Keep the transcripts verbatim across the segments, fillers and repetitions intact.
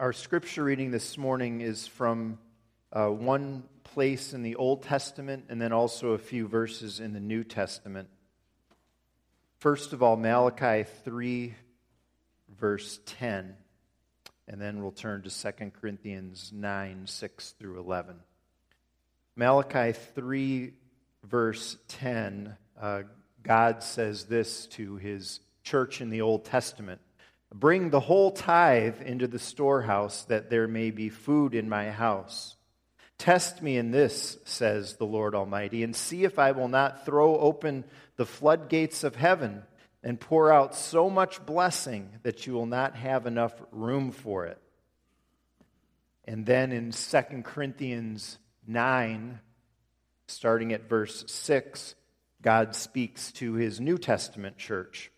Our scripture reading this morning is from uh, one place in the Old Testament and then also a few verses in the New Testament. First of all, Malachi three, verse ten, and then we'll turn to Second Corinthians nine, six through eleven. Malachi three, verse ten, uh, God says this to his church in the Old Testament. Bring the whole tithe into the storehouse, that there may be food in my house. Test me in this, says the Lord Almighty, and see if I will not throw open the floodgates of heaven and pour out so much blessing that you will not have enough room for it. And then in Second Corinthians nine, starting at verse six, God speaks to his New Testament church.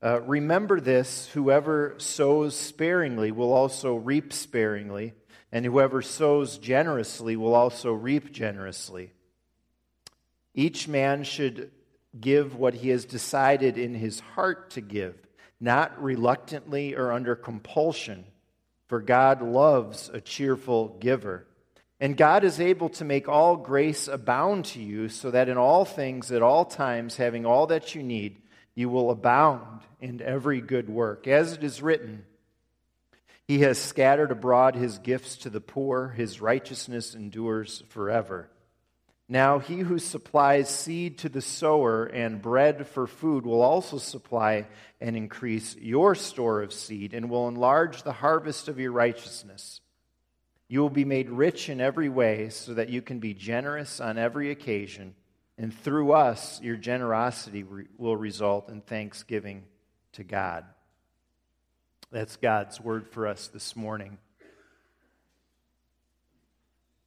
Uh, remember this, whoever sows sparingly will also reap sparingly, and whoever sows generously will also reap generously. Each man should give what he has decided in his heart to give, not reluctantly or under compulsion, for God loves a cheerful giver. And God is able to make all grace abound to you, so that in all things, at all times, having all that you need, you will abound in every good work. As it is written, he has scattered abroad his gifts to the poor. His righteousness endures forever. Now he who supplies seed to the sower and bread for food will also supply and increase your store of seed and will enlarge the harvest of your righteousness. You will be made rich in every way so that you can be generous on every occasion. And through us, your generosity re- will result in thanksgiving to God. That's God's word for us this morning.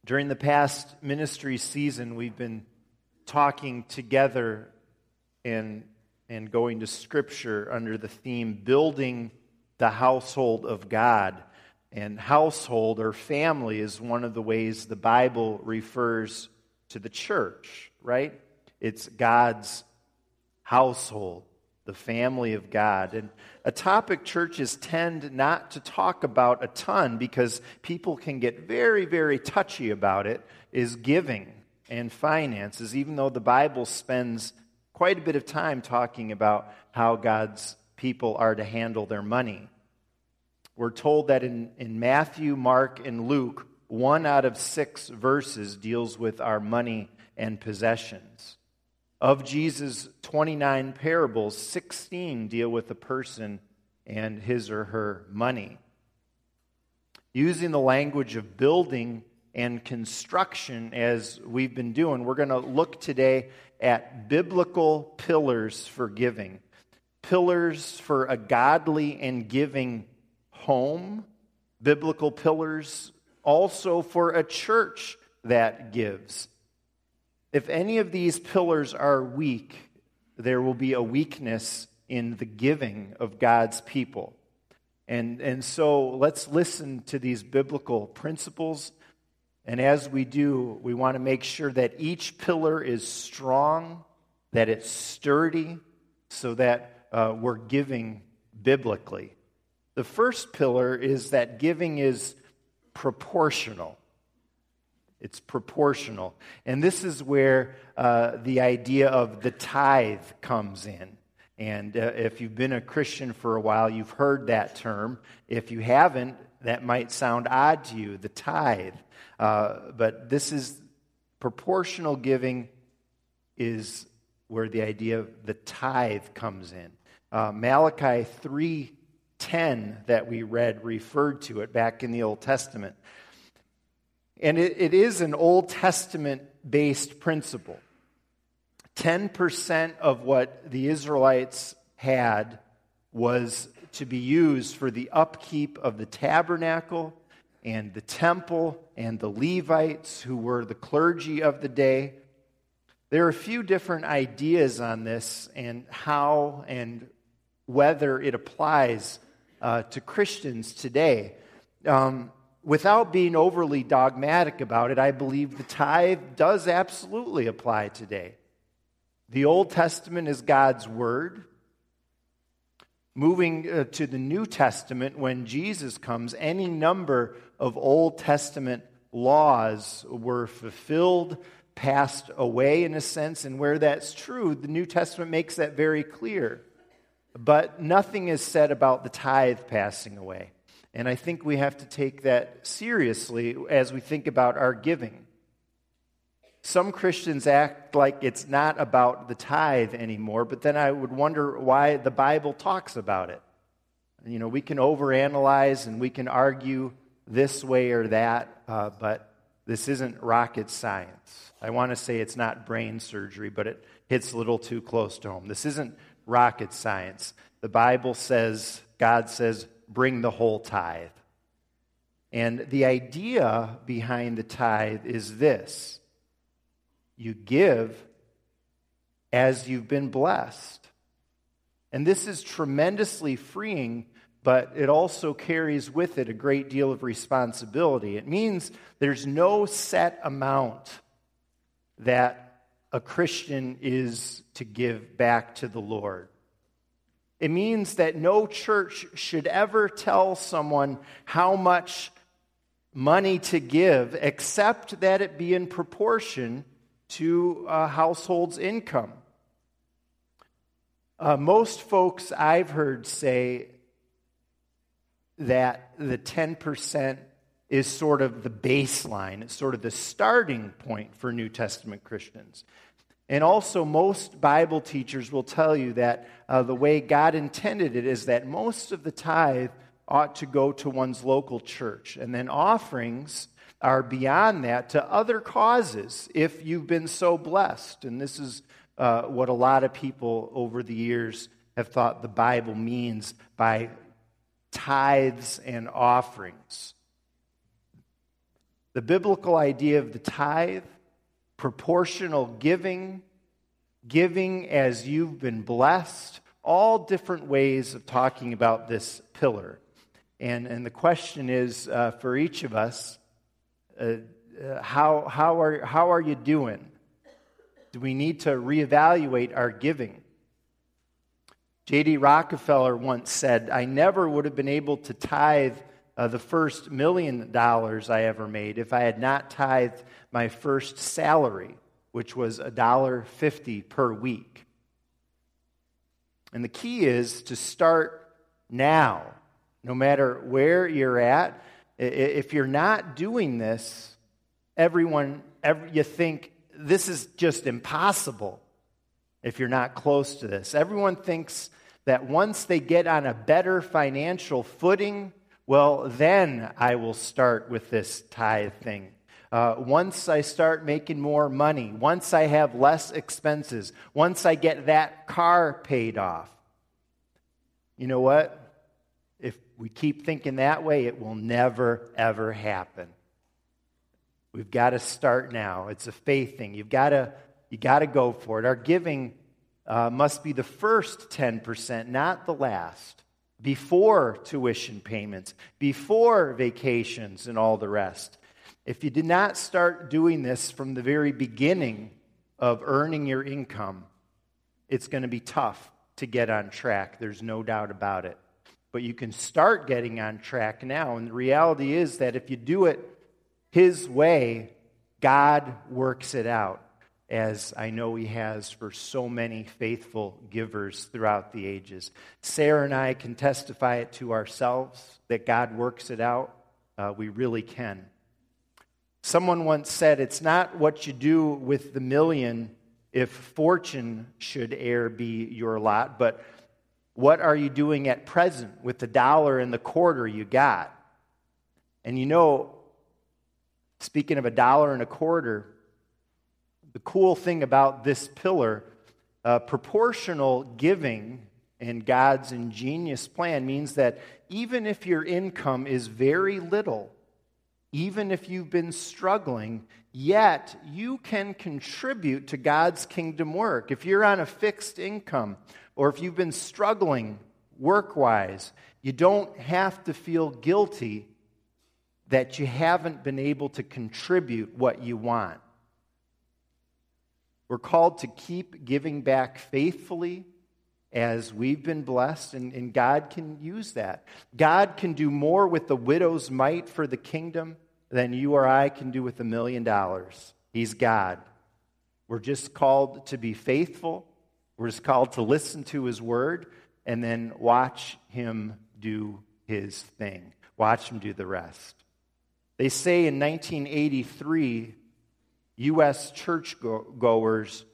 During the past ministry season, we've been talking together and, and going to Scripture under the theme, Building the Household of God. And household or family is one of the ways the Bible refers to the church, right? It's God's household, the family of God. And a topic churches tend not to talk about a ton because people can get very, very touchy about it is giving and finances, even though the Bible spends quite a bit of time talking about how God's people are to handle their money. We're told that in, in Matthew, Mark, and Luke, one out of six verses deals with our money and possessions. Of Jesus' twenty-nine parables, sixteen deal with a person and his or her money. Using the language of building and construction as we've been doing, we're going to look today at biblical pillars for giving. Pillars for a godly and giving home. Biblical pillars also for a church that gives. If any of these pillars are weak, there will be a weakness in the giving of God's people. And, and so let's listen to these biblical principles. And as we do, we want to make sure that each pillar is strong, that it's sturdy, so that uh, we're giving biblically. The first pillar is that giving is proportional. It's proportional. And this is where uh, the idea of the tithe comes in. And uh, if you've been a Christian for a while, you've heard that term. If you haven't, that might sound odd to you, the tithe. Uh, but this is proportional giving is where the idea of the tithe comes in. Uh, Malachi three ten that we read referred to it back in the Old Testament. And it, it is an Old Testament-based principle. ten percent of what the Israelites had was to be used for the upkeep of the tabernacle and the temple and the Levites, who were the clergy of the day. There are a few different ideas on this and how and whether it applies uh, to Christians today. Um Without being overly dogmatic about it, I believe the tithe does absolutely apply today. The Old Testament is God's Word. Moving uh, to the New Testament, when Jesus comes, any number of Old Testament laws were fulfilled, passed away in a sense, and where that's true, the New Testament makes that very clear. But nothing is said about the tithe passing away. And I think we have to take that seriously as we think about our giving. Some Christians act like it's not about the tithe anymore, but then I would wonder why the Bible talks about it. You know, we can overanalyze and we can argue this way or that, uh, but this isn't rocket science. I want to say it's not brain surgery, but it hits a little too close to home. This isn't rocket science. The Bible says, God says, bring the whole tithe. And the idea behind the tithe is this. You give as you've been blessed. And this is tremendously freeing, but it also carries with it a great deal of responsibility. It means there's no set amount that a Christian is to give back to the Lord. It means that no church should ever tell someone how much money to give, except that it be in proportion to a household's income. Uh, most folks I've heard say that the ten percent is sort of the baseline. It's sort of the starting point for New Testament Christians. And also most Bible teachers will tell you that uh, the way God intended it is that most of the tithe ought to go to one's local church. And then offerings are beyond that to other causes if you've been so blessed. And this is uh, what a lot of people over the years have thought the Bible means by tithes and offerings. The biblical idea of the tithe, proportional giving, giving as you've been blessed, all different ways of talking about this pillar. And, and the question is uh, for each of us, Uh, uh, how how are how are you doing? Do we need to reevaluate our giving? J D Rockefeller once said, "I never would have been able to tithe uh, the first million dollars I ever made if I had not tithed my first salary, which was a dollar fifty per week." And the key is to start now, no matter where you're at. If you're not doing this, everyone, every, you think this is just impossible if you're not close to this. Everyone thinks that once they get on a better financial footing, well, then I will start with this tithe thing. Uh, once I start making more money, once I have less expenses, once I get that car paid off. You know what? If we keep thinking that way, it will never, ever happen. We've got to start now. It's a faith thing. You've got to, you got to go for it. Our giving uh, must be the first ten percent, not the last, before tuition payments, before vacations and all the rest. If you did not start doing this from the very beginning of earning your income, it's going to be tough to get on track. There's no doubt about it. But you can start getting on track now. And the reality is that if you do it His way, God works it out, as I know He has for so many faithful givers throughout the ages. Sarah and I can testify it to ourselves that God works it out. Uh, we really can. Someone once said, it's not what you do with the million if fortune should e'er be your lot, but what are you doing at present with the dollar and the quarter you got? And you know, speaking of a dollar and a quarter, the cool thing about this pillar, uh, proportional giving and God's ingenious plan means that even if your income is very little, even if you've been struggling, yet you can contribute to God's kingdom work. If you're on a fixed income, or if you've been struggling work-wise, you don't have to feel guilty that you haven't been able to contribute what you want. We're called to keep giving back faithfully as we've been blessed, and, and God can use that. God can do more with the widow's mite for the kingdom than you or I can do with a million dollars. He's God. We're just called to be faithful. We're just called to listen to his word and then watch him do his thing. Watch him do the rest. They say in nineteen eighty-three, U S churchgoers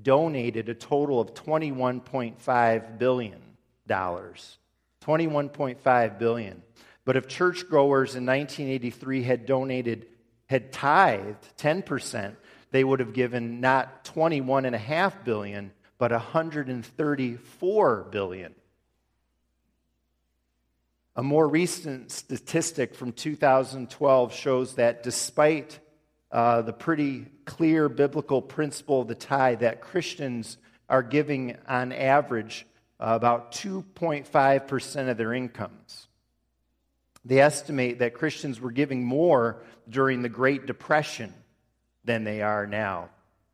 donated a total of twenty-one point five billion dollars. twenty-one point five billion dollars. But if churchgoers in nineteen eighty-three had donated, had tithed ten percent, they would have given not twenty-one point five billion dollars, but one hundred thirty-four billion dollars. A more recent statistic from two thousand twelve shows that despite Uh, the pretty clear biblical principle of the tithe, that Christians are giving on average uh, about two point five percent of their incomes. They estimate that Christians were giving more during the Great Depression than they are now.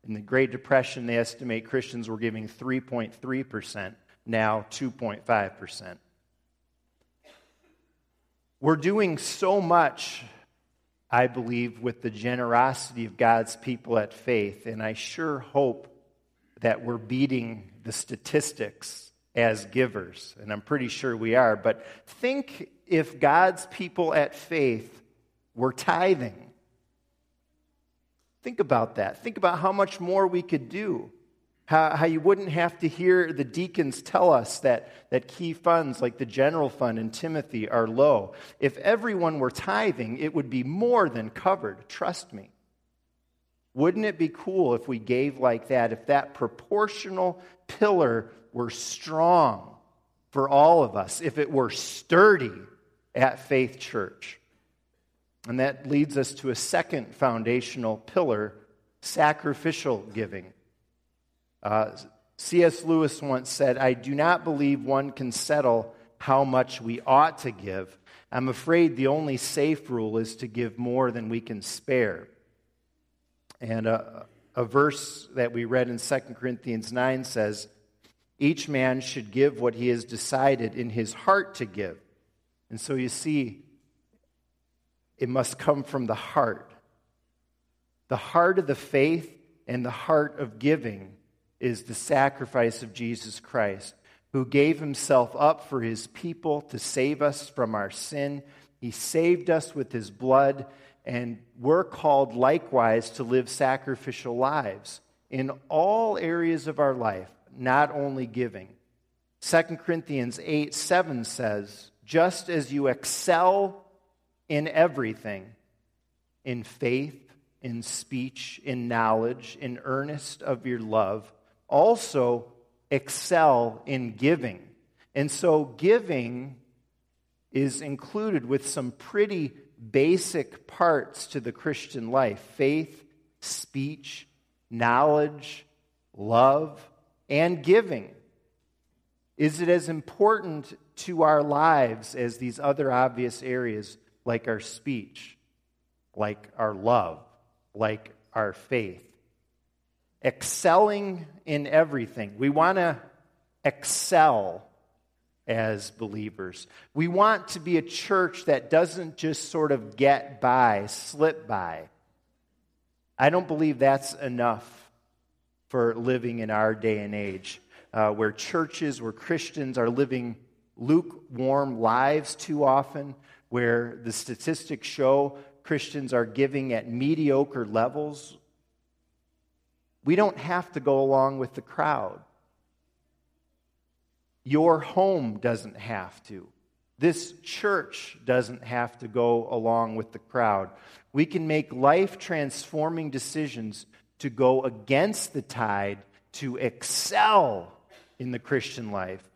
In the Great Depression, they estimate Christians were giving three point three percent, now two point five percent. We're doing so much, I believe, with the generosity of God's people at Faith, and I sure hope that we're beating the statistics as givers, and I'm pretty sure we are, but think if God's people at Faith were tithing. Think about that. Think about how much more we could do, how, how you wouldn't have to hear the deacons tell us that, that key funds like the general fund and Timothy are low. If everyone were tithing, it would be more than covered, trust me. Wouldn't it be cool if we gave like that, if that proportional pillar were strong for all of us, if it were sturdy at Faith Church? And that leads us to a second foundational pillar, sacrificial giving. Uh, C S Lewis once said, "I do not believe one can settle how much we ought to give. I'm afraid the only safe rule is to give more than we can spare." And a, a verse that we read in Second Corinthians nine says, "Each man should give what he has decided in his heart to give." And so you see, it must come from the heart. The heart of the faith and the heart of giving is the sacrifice of Jesus Christ, who gave himself up for his people to save us from our sin. He saved us with his blood, and we're called likewise to live sacrificial lives in all areas of our life, not only giving. Second Corinthians eight seven says, "Just as you excel in everything, in faith, in speech, in knowledge, in earnest of your love, also excel in giving." And so giving is included with some pretty basic parts to the Christian life: faith, speech, knowledge, love, and giving. Is it as important to our lives as these other obvious areas, like our speech, like our love, like our faith? Excelling in everything. We want to excel as believers. We want to be a church that doesn't just sort of get by, slip by. I don't believe that's enough for living in our day and age, uh, where churches, where Christians are living lukewarm lives too often, where the statistics show Christians are giving at mediocre levels. We don't have to go along with the crowd. Your home doesn't have to. This church doesn't have to go along with the crowd. We can make life-transforming decisions to go against the tide, to excel in the Christian life.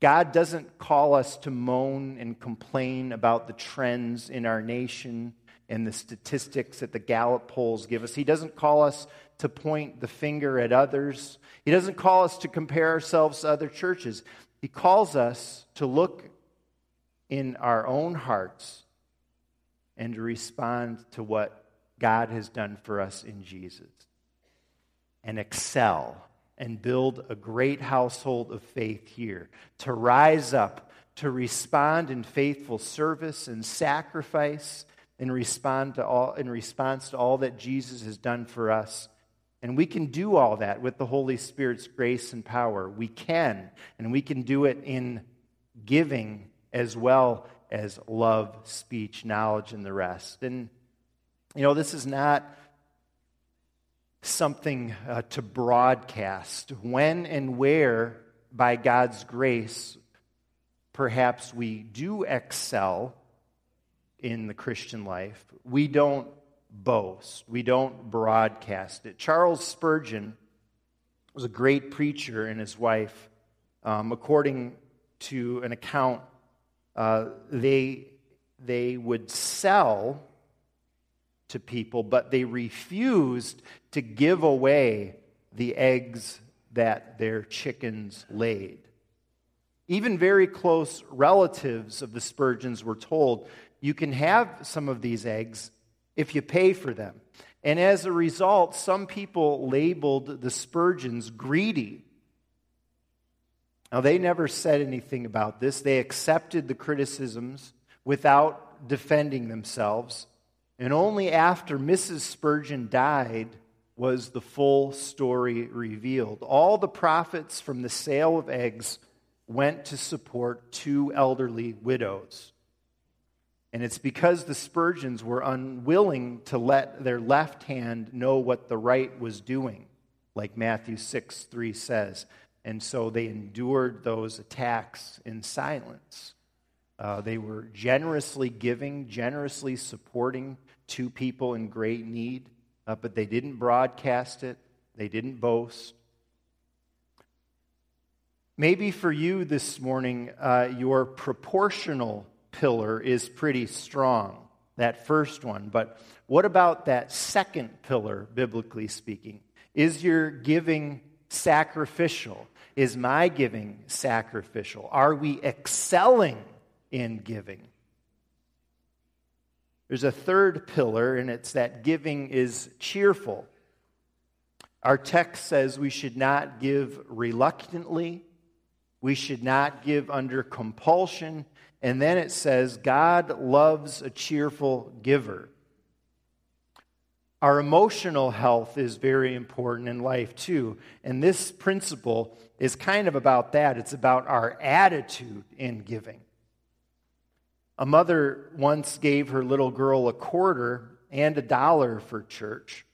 God doesn't call us to moan and complain about the trends in our nation and the statistics that the Gallup polls give us. He doesn't call us to point the finger at others. He doesn't call us to compare ourselves to other churches. He calls us to look in our own hearts and to respond to what God has done for us in Jesus and excel and build a great household of faith here, to rise up, to respond in faithful service and sacrifice in respond to all in response to all that Jesus has done for us. And we can do all that with the Holy Spirit's grace and power. We can, and we can do it in giving as well as love, speech, knowledge, and the rest. And, you know, this is not something uh, to broadcast. When and where, by God's grace, perhaps we do excel in the Christian life, we don't boast. We don't broadcast it. Charles Spurgeon was a great preacher, and his wife, um, according to an account, uh, they they would sell to people, but they refused to give away the eggs that their chickens laid. Even very close relatives of the Spurgeons were told, you can have some of these eggs if you pay for them. And as a result, some people labeled the Spurgeons greedy. Now, they never said anything about this. They accepted the criticisms without defending themselves. And only after Missus Spurgeon died was the full story revealed. All the profits from the sale of eggs went to support two elderly widows. And it's because the Spurgeons were unwilling to let their left hand know what the right was doing, like Matthew six three says. And so they endured those attacks in silence. Uh, they were generously giving, generously supporting two people in great need, uh, but they didn't broadcast it. They didn't boast. Maybe for you this morning, uh, your proportional pillar is pretty strong, that first one. But what about that second pillar, biblically speaking? Is your giving sacrificial? Is my giving sacrificial? Are we excelling in giving? There's a third pillar, and it's that giving is cheerful. Our text says we should not give reluctantly. We should not give under compulsion. And then it says, God loves a cheerful giver. Our emotional health is very important in life too. And this principle is kind of about that. It's about our attitude in giving. A mother once gave her little girl a quarter and a dollar for church.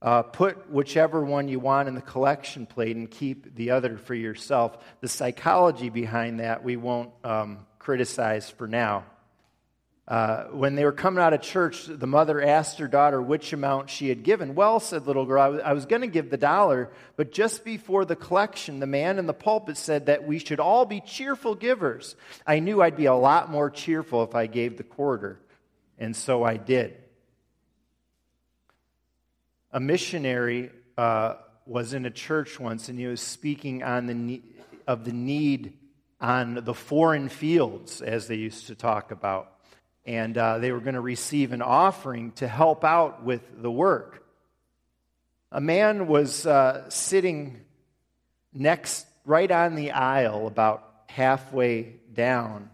Uh, put whichever one you want in the collection plate and keep the other for yourself. The psychology behind that we won't um, criticize for now. Uh, when they were coming out of church, the mother asked her daughter which amount she had given. Well, said little girl, I was, I was going to give the dollar, but just before the collection, the man in the pulpit said that we should all be cheerful givers. I knew I'd be a lot more cheerful if I gave the quarter, and so I did. A missionary uh, was in a church once, and he was speaking on the ne- of the need on the foreign fields, as they used to talk about. And uh, they were going to receive an offering to help out with the work. A man was uh, sitting next, right on the aisle, about halfway down.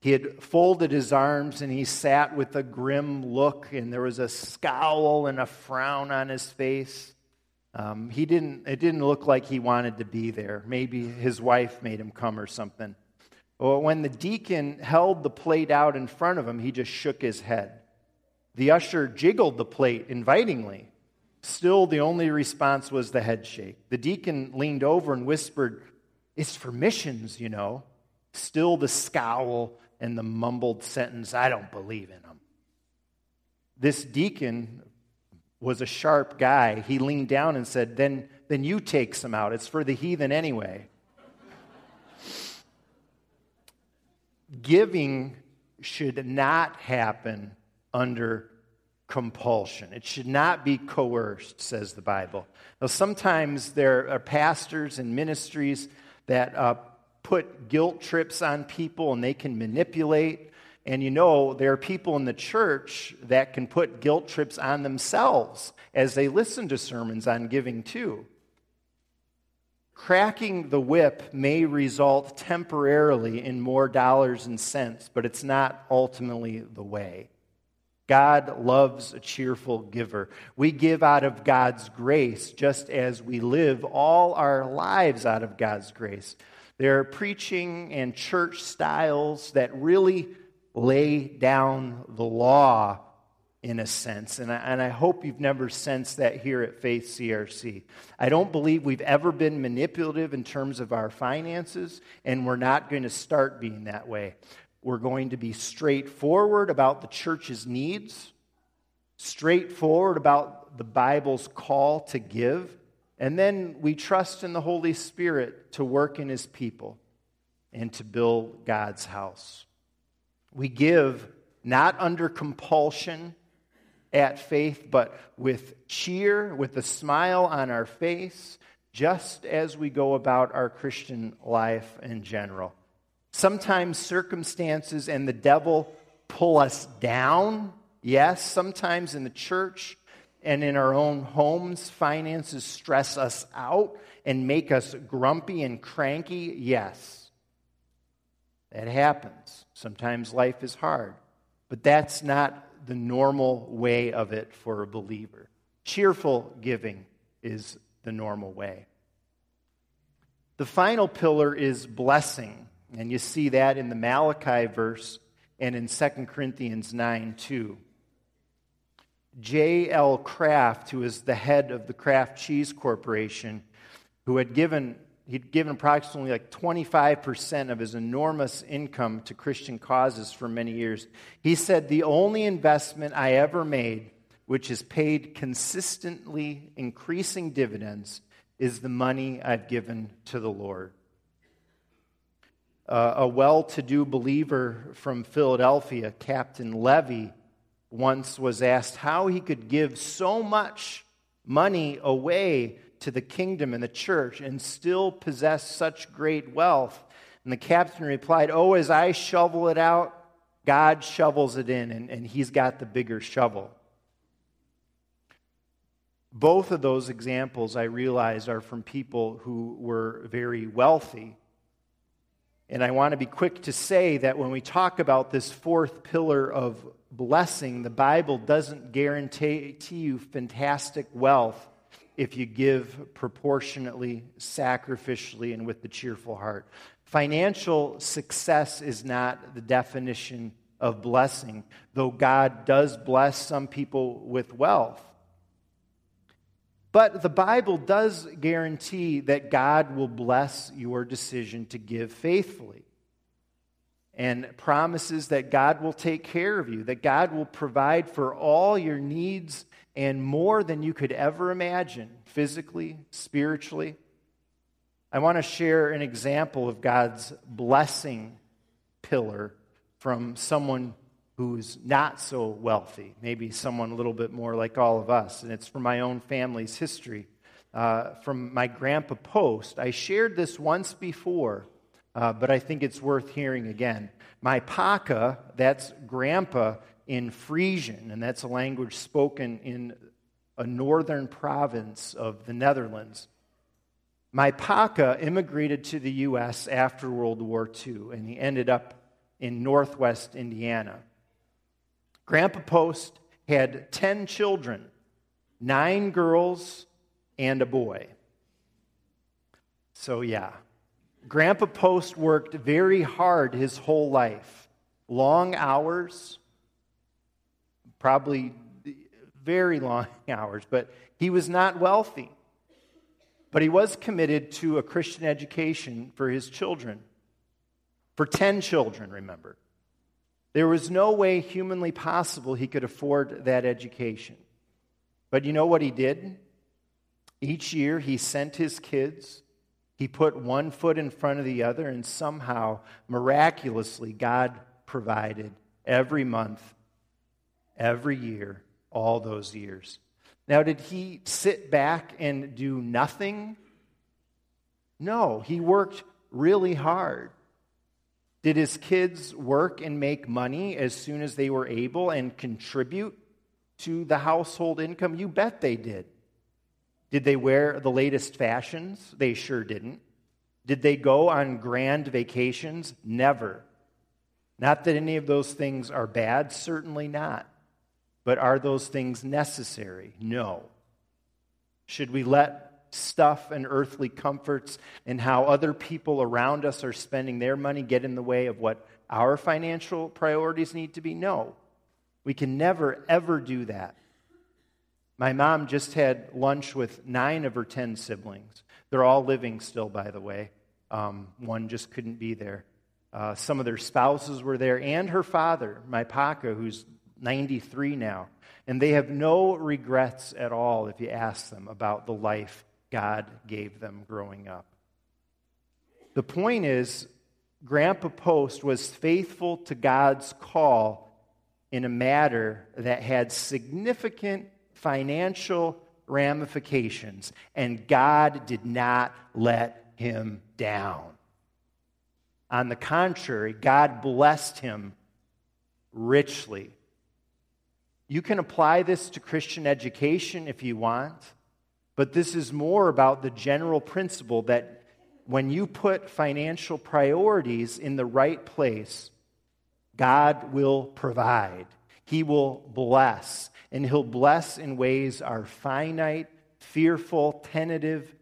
He had folded his arms and he sat with a grim look, and there was a scowl and a frown on his face. Um, he didn't. It didn't look like he wanted to be there. Maybe his wife made him come or something. But when the deacon held the plate out in front of him, he just shook his head. The usher jiggled the plate invitingly. Still, the only response was the head shake. The deacon leaned over and whispered, "It's for missions, you know." Still the scowl and the mumbled sentence, "I don't believe in them." This deacon was a sharp guy. He leaned down and said, then, then you take some out. It's for the heathen anyway. Giving should not happen under compulsion. It should not be coerced, says the Bible. Now, sometimes there are pastors and ministries that uh, put guilt trips on people, and they can manipulate. And you know, there are people in the church that can put guilt trips on themselves as they listen to sermons on giving too. Cracking the whip may result temporarily in more dollars and cents, but it's not ultimately the way. God loves a cheerful giver. We give out of God's grace just as we live all our lives out of God's grace. There are preaching and church styles that really lay down the law in a sense, and I, and I hope you've never sensed that here at Faith C R C. I don't believe we've ever been manipulative in terms of our finances, and we're not going to start being that way. We're going to be straightforward about the church's needs, straightforward about the Bible's call to give, and then we trust in the Holy Spirit to work in His people and to build God's house. We give not under compulsion at Faith, but with cheer, with a smile on our face, just as we go about our Christian life in general. Sometimes circumstances and the devil pull us down. Yes, sometimes in the church and in our own homes, finances stress us out and make us grumpy and cranky. Yes, that happens. Sometimes life is hard, but that's not the normal way of it for a believer. Cheerful giving is the normal way. The final pillar is blessing. And you see that in the Malachi verse and in Second Corinthians nine two. J L Kraft, who is the head of the Kraft Cheese Corporation, who had given he'd given approximately like twenty-five percent of his enormous income to Christian causes for many years, he said, "The only investment I ever made, which has paid consistently increasing dividends, is the money I've given to the Lord." Uh, a well-to-do believer from Philadelphia, Captain Levy, once was asked how he could give so much money away to the kingdom and the church and still possess such great wealth. And the captain replied, "Oh, as I shovel it out, God shovels it in, and, and He's got the bigger shovel." Both of those examples, I realize, are from people who were very wealthy. And I want to be quick to say that when we talk about this fourth pillar of blessing, the Bible doesn't guarantee you fantastic wealth if you give proportionately, sacrificially, and with the cheerful heart. Financial success is not the definition of blessing, though God does bless some people with wealth. But the Bible does guarantee that God will bless your decision to give faithfully, and promises that God will take care of you, that God will provide for all your needs and more than you could ever imagine, physically, spiritually. I want to share an example of God's blessing pillar from someone who's not so wealthy, maybe someone a little bit more like all of us, and it's from my own family's history, uh, from my Grandpa Post. I shared this once before, uh, but I think it's worth hearing again. My Paka, that's Grandpa in Frisian, and that's a language spoken in a northern province of the Netherlands. My Paka immigrated to the U S after World War Two, and he ended up in northwest Indiana. Grandpa Post had ten children, nine girls and a boy. So yeah, Grandpa Post worked very hard his whole life. Long hours, probably very long hours, but he was not wealthy. But he was committed to a Christian education for his children. For ten children, remember. There was no way humanly possible he could afford that education. But you know what he did? Each year he sent his kids, he put one foot in front of the other, and somehow, miraculously, God provided every month, every year, all those years. Now, did he sit back and do nothing? No, he worked really hard. Did his kids work and make money as soon as they were able and contribute to the household income? You bet they did. Did they wear the latest fashions? They sure didn't. Did they go on grand vacations? Never. Not that any of those things are bad, certainly not. But are those things necessary? No. Should we let stuff and earthly comforts and how other people around us are spending their money get in the way of what our financial priorities need to be? No. We can never, ever do that. My mom just had lunch with nine of her ten siblings. They're all living still, by the way. Um, one just couldn't be there. Uh, some of their spouses were there, and her father, my Paka, who's ninety-three now. And they have no regrets at all, if you ask them, about the life God gave them growing up. The point is, Grandpa Post was faithful to God's call in a matter that had significant financial ramifications, and God did not let him down. On the contrary, God blessed him richly. You can apply this to Christian education if you want, but this is more about the general principle that when you put financial priorities in the right place, God will provide. He will bless, and he'll bless in ways our finite, fearful, tentative,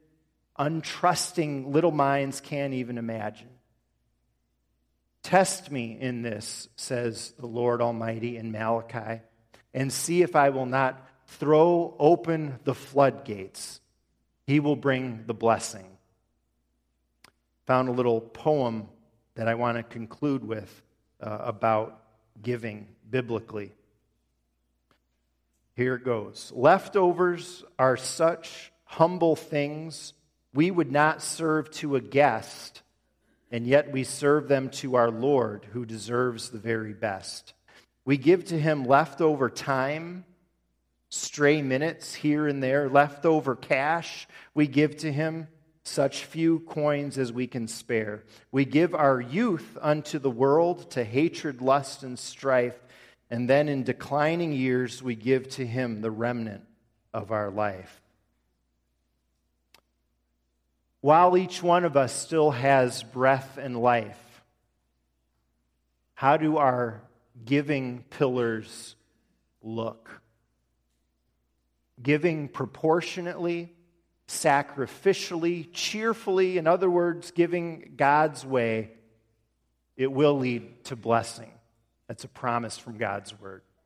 untrusting little minds can't even imagine. Test me in this, says the Lord Almighty in Malachi, and see if I will not throw open the floodgates. He will bring the blessing. Found a little poem that I want to conclude with uh, about giving biblically. Here it goes. Leftovers are such humble things we would not serve to a guest, and yet we serve them to our Lord who deserves the very best. We give to him leftover time, stray minutes here and there, leftover cash. We give to him such few coins as we can spare. We give our youth unto the world to hatred, lust, and strife, and then in declining years we give to him the remnant of our life. While each one of us still has breath and life, how do our giving pillars look? Giving proportionately, sacrificially, cheerfully, in other words, giving God's way, it will lead to blessing. That's a promise from God's word.